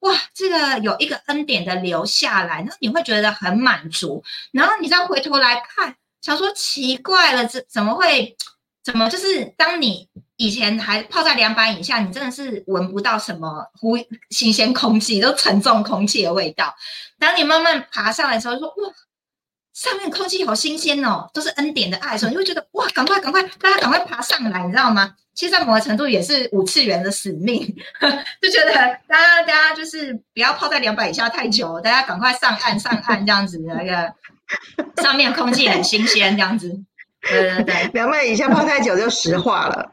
哇，这个有一个恩典的流下来，然后你会觉得很满足，然后你再回头来看，想说奇怪了，怎么就是当你以前还泡在200以下，你真的是闻不到什么新鲜空气，都沉重空气的味道。当你慢慢爬上来的时候，说哇，上面空气好新鲜哦，都是恩典的爱的时候，你会觉得哇，赶快赶快，大家赶快爬上来，你知道吗？其实在某个程度也是五次元的使命，就觉得大家就是不要泡在200以下太久，大家赶快上岸上岸这样子，那个上面空气很新鲜这样子。对对对，200以下泡太久就石化了，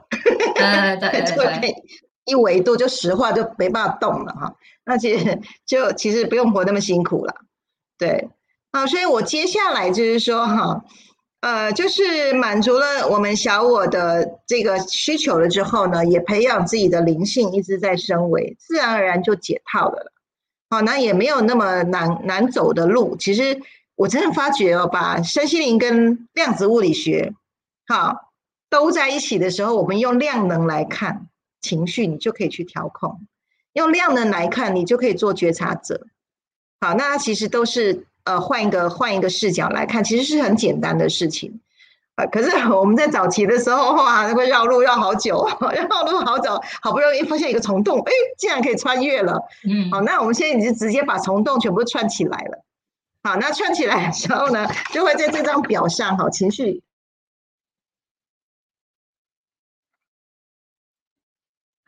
对对对对，一纬度就石化，就没办法动了哈。那其实不用活那么辛苦了，对。好，所以我接下来就是说哈，就是满足了我们小我的这个需求了之后呢，也培养自己的灵性一直在升维，自然而然就解套了。好，那也没有那么难走的路，其实。我真的发觉哦，把身心灵跟量子物理学，好，都在一起的时候，我们用量能来看情绪，你就可以去调控；用量能来看，你就可以做觉察者。好，那其实都是换一个视角来看，其实是很简单的事情啊。可是我们在早期的时候，哇，会绕路绕好久，绕路好久，好不容易发现一个虫洞，哎，竟然可以穿越了。嗯，好，那我们现在已经直接把虫洞全部串起来了。好，那串起来的时候呢，就会在这张表上，好，情绪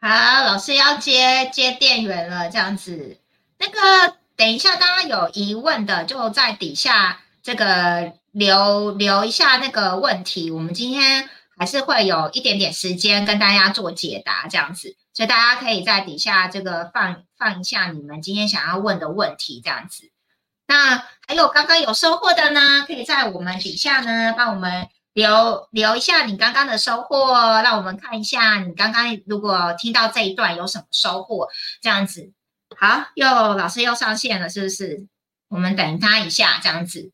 好，老师要接电源了，这样子。那个等一下大家有疑问的就在底下这个留一下那个问题，我们今天还是会有一点点时间跟大家做解答这样子，所以大家可以在底下这个放一下你们今天想要问的问题这样子。那还有刚刚有收获的呢，可以在我们底下呢帮我们留一下你刚刚的收获，让我们看一下你刚刚如果听到这一段有什么收获这样子。好，老师又上线了是不是？我们等他一下这样子。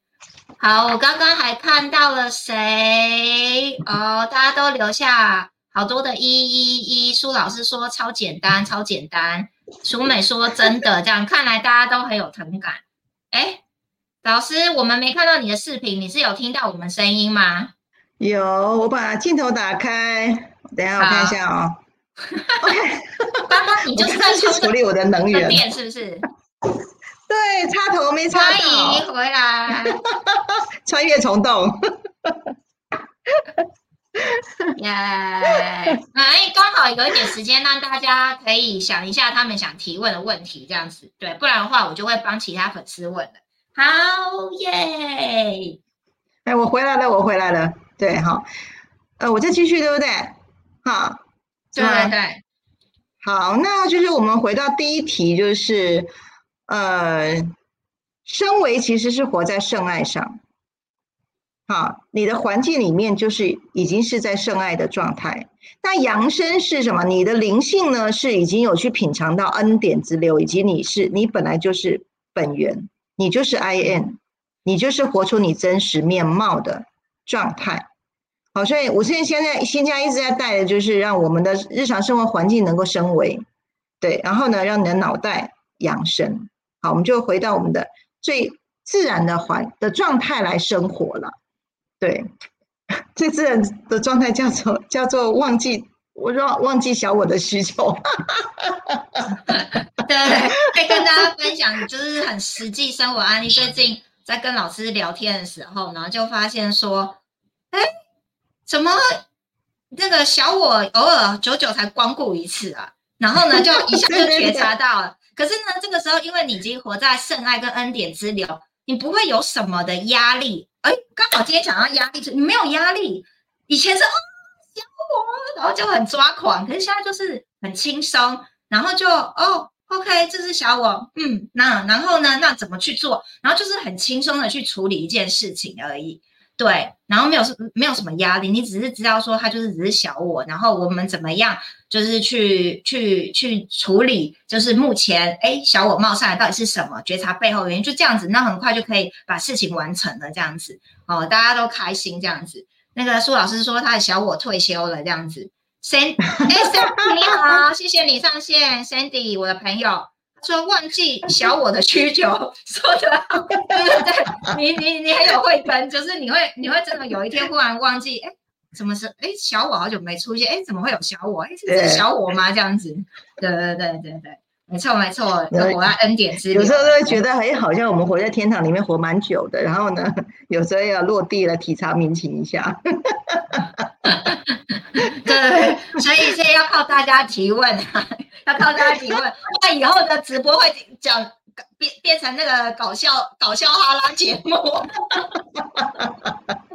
好，我刚刚还看到了谁哦，大家都留下好多的111，苏老师说超简单超简单，苏美说真的，这样看来大家都很有同感。哎，老师，我们没看到你的视频，你是有听到我们声音吗？有，我把镜头打开，等一下我看一下哦。OK， 刚刚你就是在处理我的能源电是不是？对，插头没插到。欢迎回来，穿越虫洞。耶、yeah. ！哎，刚好有一点时间，让大家可以想一下他们想提问的问题，这样子对，不然的话我就会帮其他粉丝问了。好耶！哎，我回来了，对哈、哦，我再继续对不对？好，对对。好，那就是我们回到第一题，就是身为其实是活在圣爱上。好，你的环境里面就是已经是在圣爱的状态。那扬升是什么？你的灵性呢是已经有去品尝到恩典之流，以及你本来就是本源，你就是 I am， 你就是活出你真实面貌的状态。好，所以我现在一直在带的就是让我们的日常生活环境能够升维，对，然后呢让你的脑袋扬升。好，我们就回到我们的最自然的状态来生活了。对，最自然的状态叫做忘记小我的需求。对，可以跟大家分享，就是很实际生活案例。最近在跟老师聊天的时候，然后就发现说，哎，怎么那个小我偶尔久才光顾一次啊？然后呢，就一下就觉察到了。可是呢，这个时候因为你已经活在圣爱跟恩典之流，你不会有什么的压力。哎，刚好今天想要压力，你没有压力。以前是哦，小我，然后就很抓狂，可是现在就是很轻松，然后就哦 ，OK， 这是小我，嗯，那然后呢，那怎么去做？然后就是很轻松的去处理一件事情而已，对，然后没有什么压力，你只是知道说它就是只是小我，然后我们怎么样就是去处理，就是目前哎小我冒上来到底是什么，觉察背后原因，就这样子，那很快就可以把事情完成了这样子哦，大家都开心这样子。那个苏老师说他的小我退休了这样子。Sandy 你好，谢谢你上线 ，Sandy 我的朋友。说忘记小我的需求，说的好，对对对，你很有慧根，就是你会真的有一天忽然忘记，哎，怎么是哎小我好久没出现，哎怎么会有小我？哎是小我吗？这样子，对对对对对，没错没错，活在恩典之旅。有时候都会觉得哎好像我们活在天堂里面活蛮久的，然后呢有时候要落地了体察民情一下。对，所以要靠大家提问啊，要靠大家提问。那以后的直播会讲变成那个搞笑哈拉节目，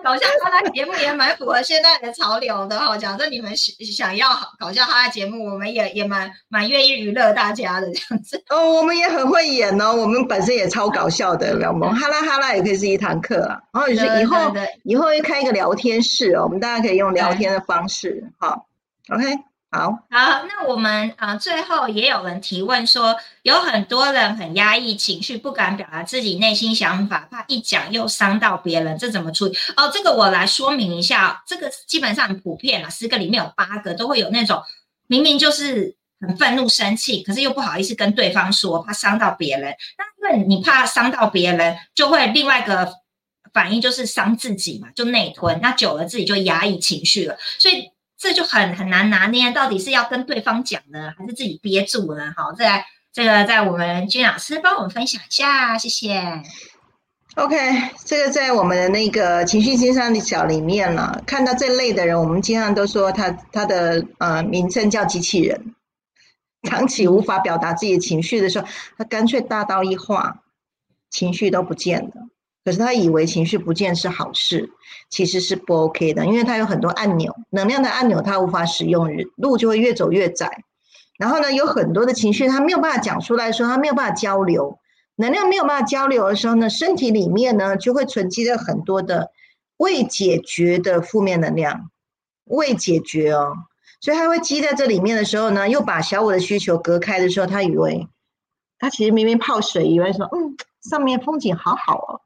搞笑哈拉节目也蛮符合现在的潮流的哈、哦。假设你们想要搞笑哈拉节目，我们也蛮愿意娱乐大家的这样子。哦，我们也很会演哦，我们本身也超搞笑的，有没有？哈拉哈拉也可以是一堂课啊。然后就是以后会开一个聊天室哦，我们大家可以用聊天的方式。好 ，OK。好，那我们最后也有人提问说，有很多人很压抑情绪，不敢表达自己内心想法，怕一讲又伤到别人，这怎么处理？哦，这个我来说明一下，这个基本上很普遍啦，10个里面有8个都会有那种明明就是很愤怒、生气，可是又不好意思跟对方说，怕伤到别人。那因为你怕伤到别人，就会另外一个反应就是伤自己嘛，就内吞，那久了自己就压抑情绪了，所以。这就很难拿捏，到底是要跟对方讲呢，还是自己憋住呢？好，在我们Gina老师帮我们分享一下，谢谢。OK， 这个在我们的那个情绪金三角里面呢、啊，看到这类的人，我们经常都说他的名称叫机器人。长期无法表达自己的情绪的时候，他干脆大刀一划，情绪都不见了。可是他以为情绪不见是好事，其实是不 OK 的，因为他有很多按钮，能量的按钮他无法使用，路就会越走越窄。然后呢，有很多的情绪他没有办法讲出来的时候，他没有办法交流，能量没有办法交流的时候呢，身体里面呢就会存积了很多的未解决的负面能量，未解决哦，所以他会积在这里面的时候呢，又把小我的需求隔开的时候，他以为他其实明明泡水，以为说上面风景好好哦。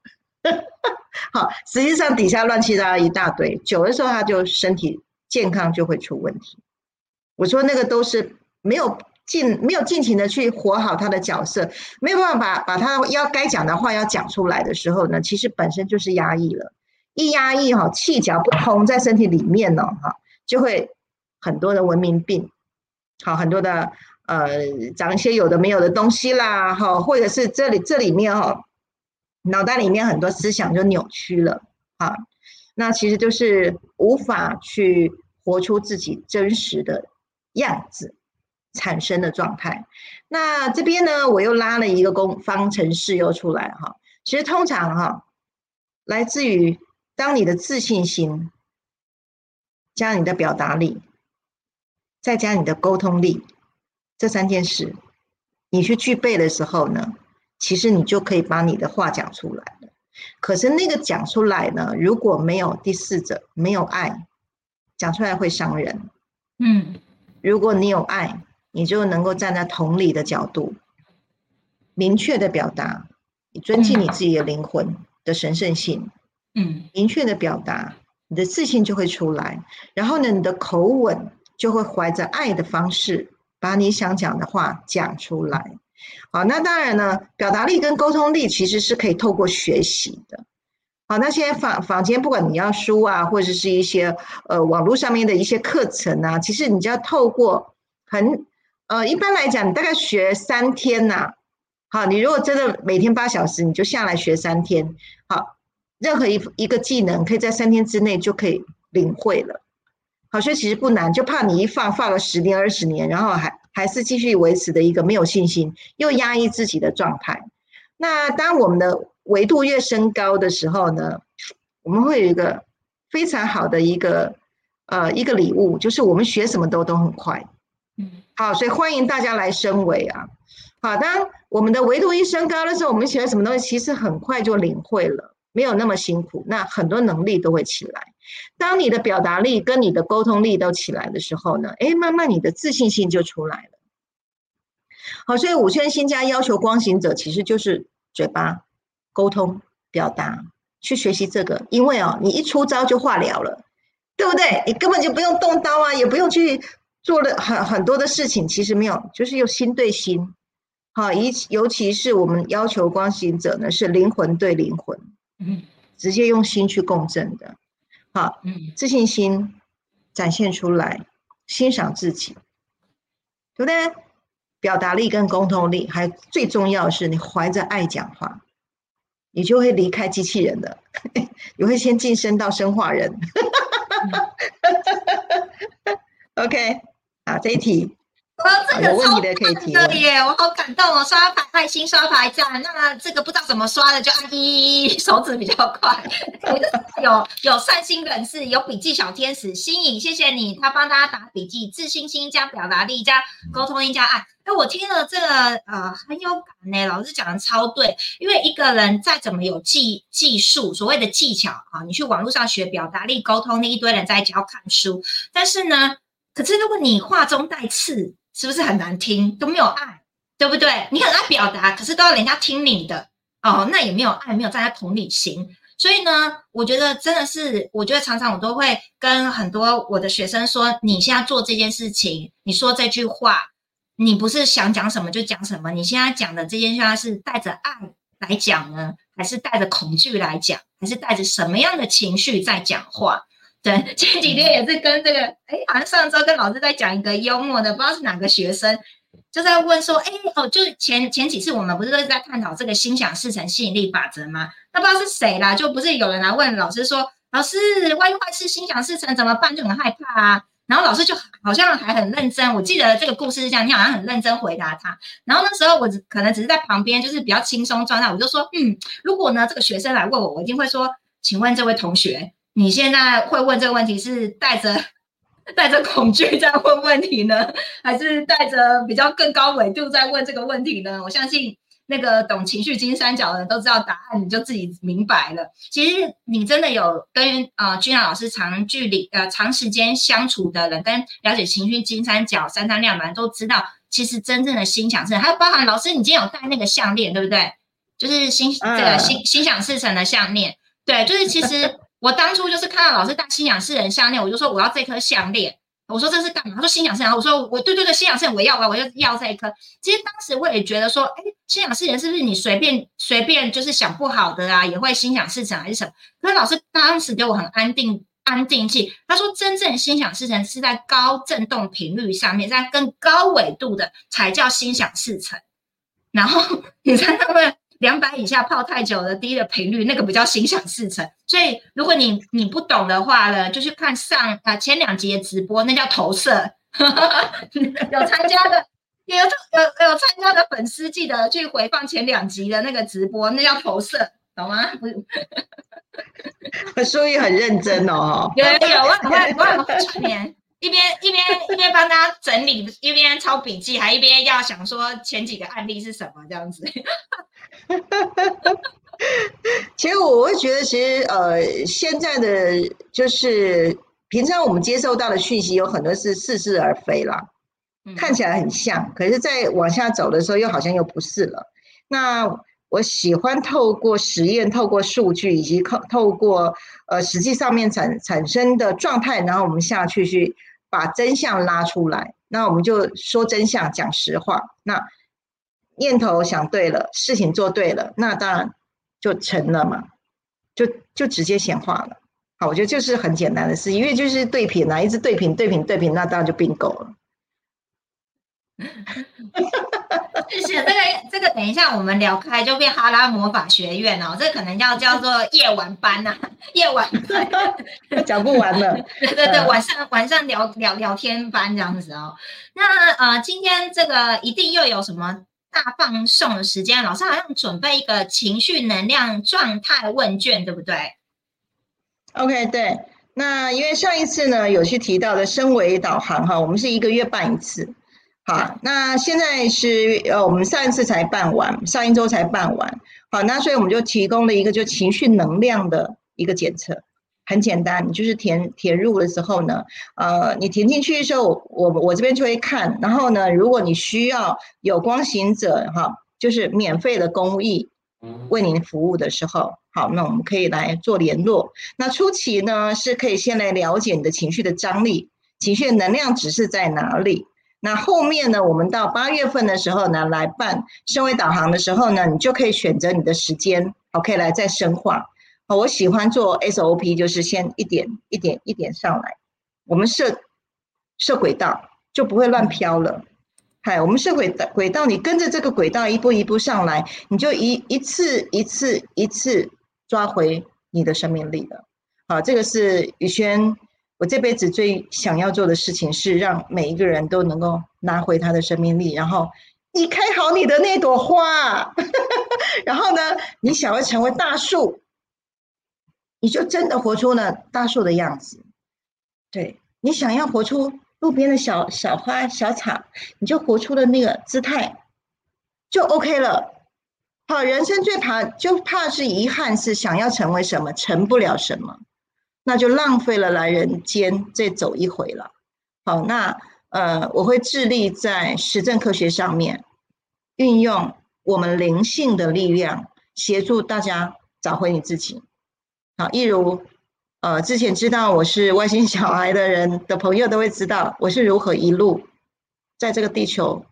好，实际上底下乱七八糟一大堆，久的时候他就身体健康就会出问题。我说那个都是没有尽情的去活好他的角色，没有办法把他要该讲的话要讲出来的时候呢，其实本身就是压抑了。一压抑哈，气脚不通在身体里面呢，哈，就会很多的文明病，好，很多的长一些有的没有的东西啦，哈，或者是这里面哈。脑袋里面很多思想就扭曲了啊，那其实就是无法去活出自己真实的样子产生的状态。那这边呢，我又拉了一个方程式又出来哈。其实通常哈，来自于当你的自信心加你的表达力，再加你的沟通力，这3件事你去具备的时候呢，其实你就可以把你的话讲出来了。可是那个讲出来呢，如果没有第四者，没有爱，讲出来会伤人。如果你有爱，你就能够站在同理的角度，明确的表达，你尊敬你自己的灵魂的神圣性。明确的表达，你的自信就会出来。然后呢，你的口吻就会怀着爱的方式，把你想讲的话讲出来。好，那当然呢，表达力跟沟通力其实是可以透过学习的。好，那现在坊间不管你要书啊，或者是一些网络上面的一些课程啊，其实你就要透过一般来讲，你大概学3天呐。好，你如果真的每天8小时，你就下来学3天。好，任何一个技能可以在3天之内就可以领会了。好，所以其实不难，就怕你一放了10年20年，然后还是继续维持的一个没有信心又压抑自己的状态。那当我们的维度越升高的时候呢，我们会有一个非常好的一个礼物，就是我们学什么都很快。好，所以欢迎大家来升维啊。好，当我们的维度一升高的时候，我们学什么东西其实很快就领会了，没有那么辛苦，那很多能力都会起来。当你的表达力跟你的沟通力都起来的时候呢，慢慢你的自信心就出来了。好，所以5圈心家要求光行者其实就是嘴巴、沟通、表达，去学习这个。因为你一出招就化疗了，对不对？你根本就不用动刀啊，也不用去做了很多的事情，其实没有，就是用心对心，尤其是我们要求光行者呢是灵魂对灵魂，直接用心去共振的。自信心展现出来，欣赏自己，对不对？表达力跟沟通力，还最重要的是你怀着爱讲话，你就会离开机器人了，你会先晋升到生化人。OK， 好，这一题。这个超棒的耶！我好感动哦，刷牌爱心，刷牌赞。那这个不知道怎么刷的，就按一，手指比较快。有善心人士，有笔记小天使，新颖，谢谢你，他帮大家打笔记，自信心加表达力加沟通力加爱。我听了这个很有感呢，老师讲的超对。因为一个人再怎么有技术，所谓的技巧啊，你去网络上学表达力、沟通力，一堆人在教看书，但是呢，可是如果你话中带刺，是不是很难听？都没有爱，对不对？你很爱表达，可是都要人家听你的哦，那也没有爱，没有站在同理心。所以呢，我觉得真的是，我觉得常常我都会跟很多我的学生说，你现在做这件事情，你说这句话，你不是想讲什么就讲什么，你现在讲的这件事是带着爱来讲呢，还是带着恐惧来讲，还是带着什么样的情绪在讲话？对，前几天也是跟这个，好像上周跟老师在讲一个幽默的，不知道是哪个学生，就在问说，就前几次我们不是都在探讨这个心想事成吸引力法则吗？那不知道是谁啦，就不是有人来问老师说，老师，万一坏事心想事成怎么办？就很害怕啊。然后老师就好像还很认真，我记得这个故事是这样，你好像很认真回答他。然后那时候我可能只是在旁边，就是比较轻松状态，我就说，如果呢这个学生来问我，我一定会说，请问这位同学，你现在会问这个问题是带着恐惧在问问题呢，还是带着比较更高纬度在问这个问题呢？我相信那个懂情绪金三角的人都知道答案，你就自己明白了。其实你真的有跟Gina 老师长时间相处的人，跟了解情绪金三角、三三亮板都知道，其实真正的心想事成，还有包含老师你今天有戴那个项链，对不对？就是心想事成的项链，对，就是其实。我当初就是看到老师戴心想事成项链，我就说我要这颗项链。我说这是干嘛？他说心想事成。我说我对，心想事成我要啊，我就要这一颗。其实当时我也觉得说，心想事成是不是你随便就是想不好的啊，也会心想事成还是什么？可是老师当时给我很安定剂，他说真正心想事成是在高振动频率上面，在更高纬度的才叫心想事成。然后你在那边。200以下泡太久的低的频率，那个比较心想事成。所以如果你不懂的话呢，就去看前2集的直播，那叫投射。有参加的粉丝记得去回放前2集的那个直播，那叫投射，懂吗？所以很认真哦。有，我很催眠。一边帮他整理，一边抄笔记，还一边要想说前几个案例是什么这样子。其实我会觉得，其实现在的就是平常我们接受到的讯息有很多是似是而非啦，看起来很像，可是在往下走的时候又好像又不是了。那我喜欢透过实验，透过数据，以及透过实际上面产生的状态，然后我们下去把真相拉出来。那我们就说真相，讲实话。那念头想对了，事情做对了，那当然就成了嘛，就直接显化了。好，我觉得就是很简单的事，因为就是对频啊，一直对频，那当然就bingo了。是这个等一下我们聊开就变哈拉魔法学院哦，这可能要叫做夜晚班啊，夜晚班讲不完了。对，晚上聊天班这样子哦。那今天这个一定又有什么大放送的时间，老师好像准备一个情绪能量状态问卷，对不对？ OK， 对。那因为上一次呢有去提到的升维导航哈，我们是1个月办一次。好，那现在是我们上一次才办完，上一周才办完。好，那所以我们就提供了一个就情绪能量的一个检测，很简单，你就是填入的时候呢，你填进去的时候，我这边就会看，然后呢，如果你需要有光行者哈，就是免费的公益为您服务的时候，好，那我们可以来做联络。那初期呢，是可以先来了解你的情绪的张力，情绪的能量值是在哪里。那后面呢，我们到8月份的时候呢，来办深维导航的时候呢，你就可以选择你的时间，OK， 来再深化。我喜欢做 SOP， 就是先一点一点一点上来，我们设轨道就不会乱飘了。我们设轨道，你跟着这个轨道一步一步上来，你就一次一次抓回你的生命力了。好，这个是宇轩，我这辈子最想要做的事情是让每一个人都能够拿回他的生命力，然后你开好你的那朵花然后呢，你想要成为大树，你就真的活出了大树的样子。对，你想要活出路边的小花小草，你就活出了那个姿态，就 OK 了。好，人生最怕是遗憾，是想要成为什么成不了什么，那就浪费了来人间再走一回了。好，那我会致力在实证科学上面运用我们灵性的力量，协助大家找回你自己。好，一如之前知道我是外星小孩的人的朋友都会知道，我是如何一路在这个地球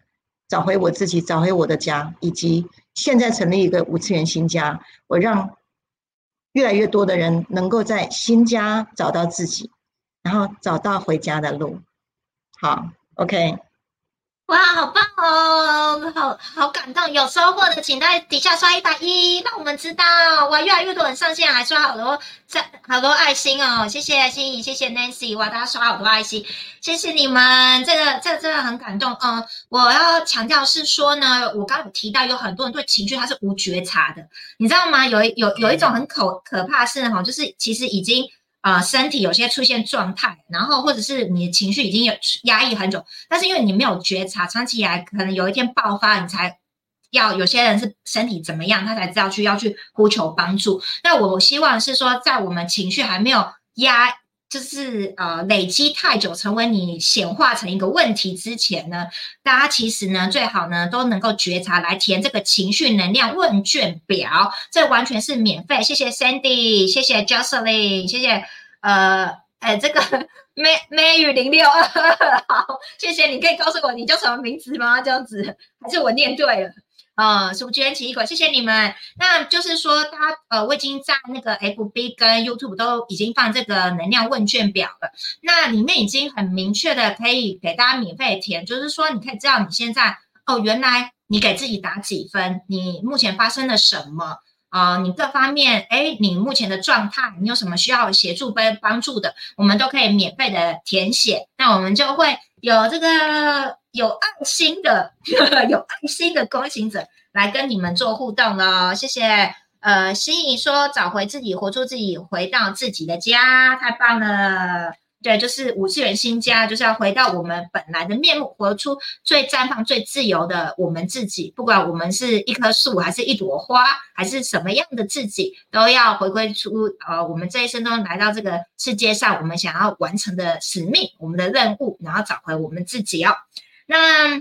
找回我自己，找回我的家，以及现在成立一个5次元新家，我让越来越多的人能够在新家找到自己，然后找到回家的路。好 ，OK。哇，好棒哦，好感动，有收获的请在底下刷101，让我们知道。哇，越来越多人上线，还刷好多爱心哦，谢谢心怡，谢谢 Nancy， 哇，大家刷好多爱心，谢谢你们，这个真的很感动。我要强调是说呢，我刚刚有提到有很多人对情绪他是无觉察的，你知道吗？有一种很可怕是哈，就是其实已经。身体有些出现状态，然后或者是你的情绪已经有压抑很久，但是因为你没有觉察，长期以来可能有一天爆发，你才要，有些人是身体怎么样，他才知道要去呼求帮助。那我希望是说，在我们情绪还没有累积太久，成为你显化成一个问题之前呢，大家其实呢最好呢都能够觉察来填这个情绪能量问卷表，这完全是免费。谢谢 Sandy， 谢谢 Jocelyn， 谢谢这个 Mayu062， 好，谢谢你可以告诉我你叫什么名字吗？这样子还是我念对了？是不是奇异果？谢谢你们。那就是说，大家我已经在那个 FB 跟 YouTube 都已经放这个能量问卷表了，那里面已经很明确的可以给大家免费填，就是说你可以知道你现在原来你给自己打几分，你目前发生了什么。你各方面，你目前的状态，你有什么需要协助跟帮助的，我们都可以免费的填写。那我们就会有这个有爱心的公行者来跟你们做互动咯。谢谢。心怡说找回自己，活出自己，回到自己的家，太棒了。对，就是5次元新家，就是要回到我们本来的面目，活出最绽放最自由的我们自己，不管我们是一棵树还是一朵花还是什么样的自己，都要回归出我们这一生中来到这个世界上我们想要完成的使命，我们的任务，然后找回我们自己哦。那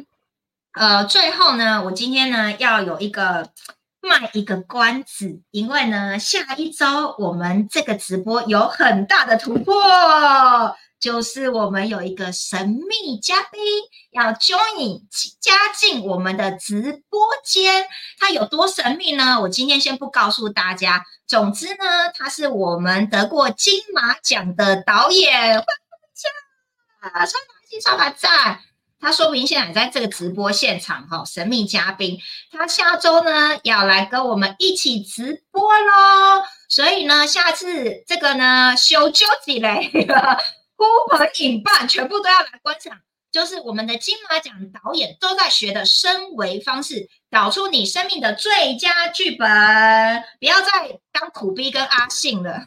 最后呢，我今天呢要有一个卖一个关子，因为呢下一周我们这个直播有很大的突破，就是我们有一个神秘嘉宾要 join 加进我们的直播间。他有多神秘呢？我今天先不告诉大家。总之呢，他是我们得过金马奖的导演，欢迎大家，超马赞。他说不定现在在这个直播现场神秘嘉宾，他下周呢要来跟我们一起直播咯。所以呢，下次这个呢修究几类呼朋引伴，全部都要来观赏。就是我们的金马奖导演都在学的深维方式，导出你生命的最佳剧本。不要再当苦逼跟阿信了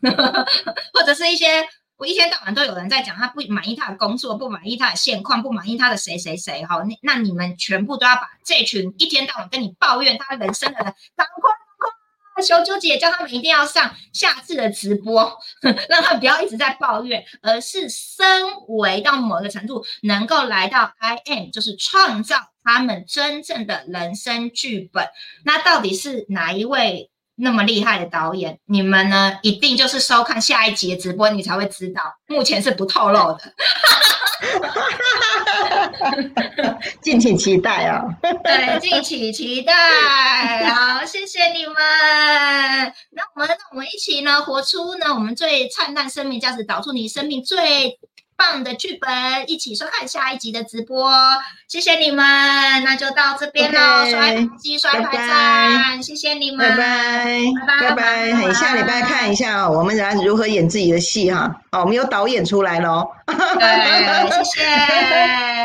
或者是一些我一天到晚都有人在讲他不满意他的工作，不满意他的现况，不满意他的谁谁谁。那你们全部都要把这群一天到晚跟你抱怨他人生的人，赶快修纠结，叫他们一定要上下次的直播，让他们不要一直在抱怨，而是升维到某一个程度，能够来到 I am， 就是创造他们真正的人生剧本。那到底是哪一位那么厉害的导演，你们呢一定就是收看下一集的直播你才会知道，目前是不透露的敬请期待啊！对，敬请期待。好，谢谢你们。那我们一起呢，活出呢我们最灿烂生命价值，导出你生命最棒的剧本。一起收看下一集的直播，谢谢你们。那就到这边喽，摔牌机，摔牌站，谢谢你们，拜拜。很下礼拜看一下我们如何演自己的戏哈。我们有导演出来喽。对，谢谢。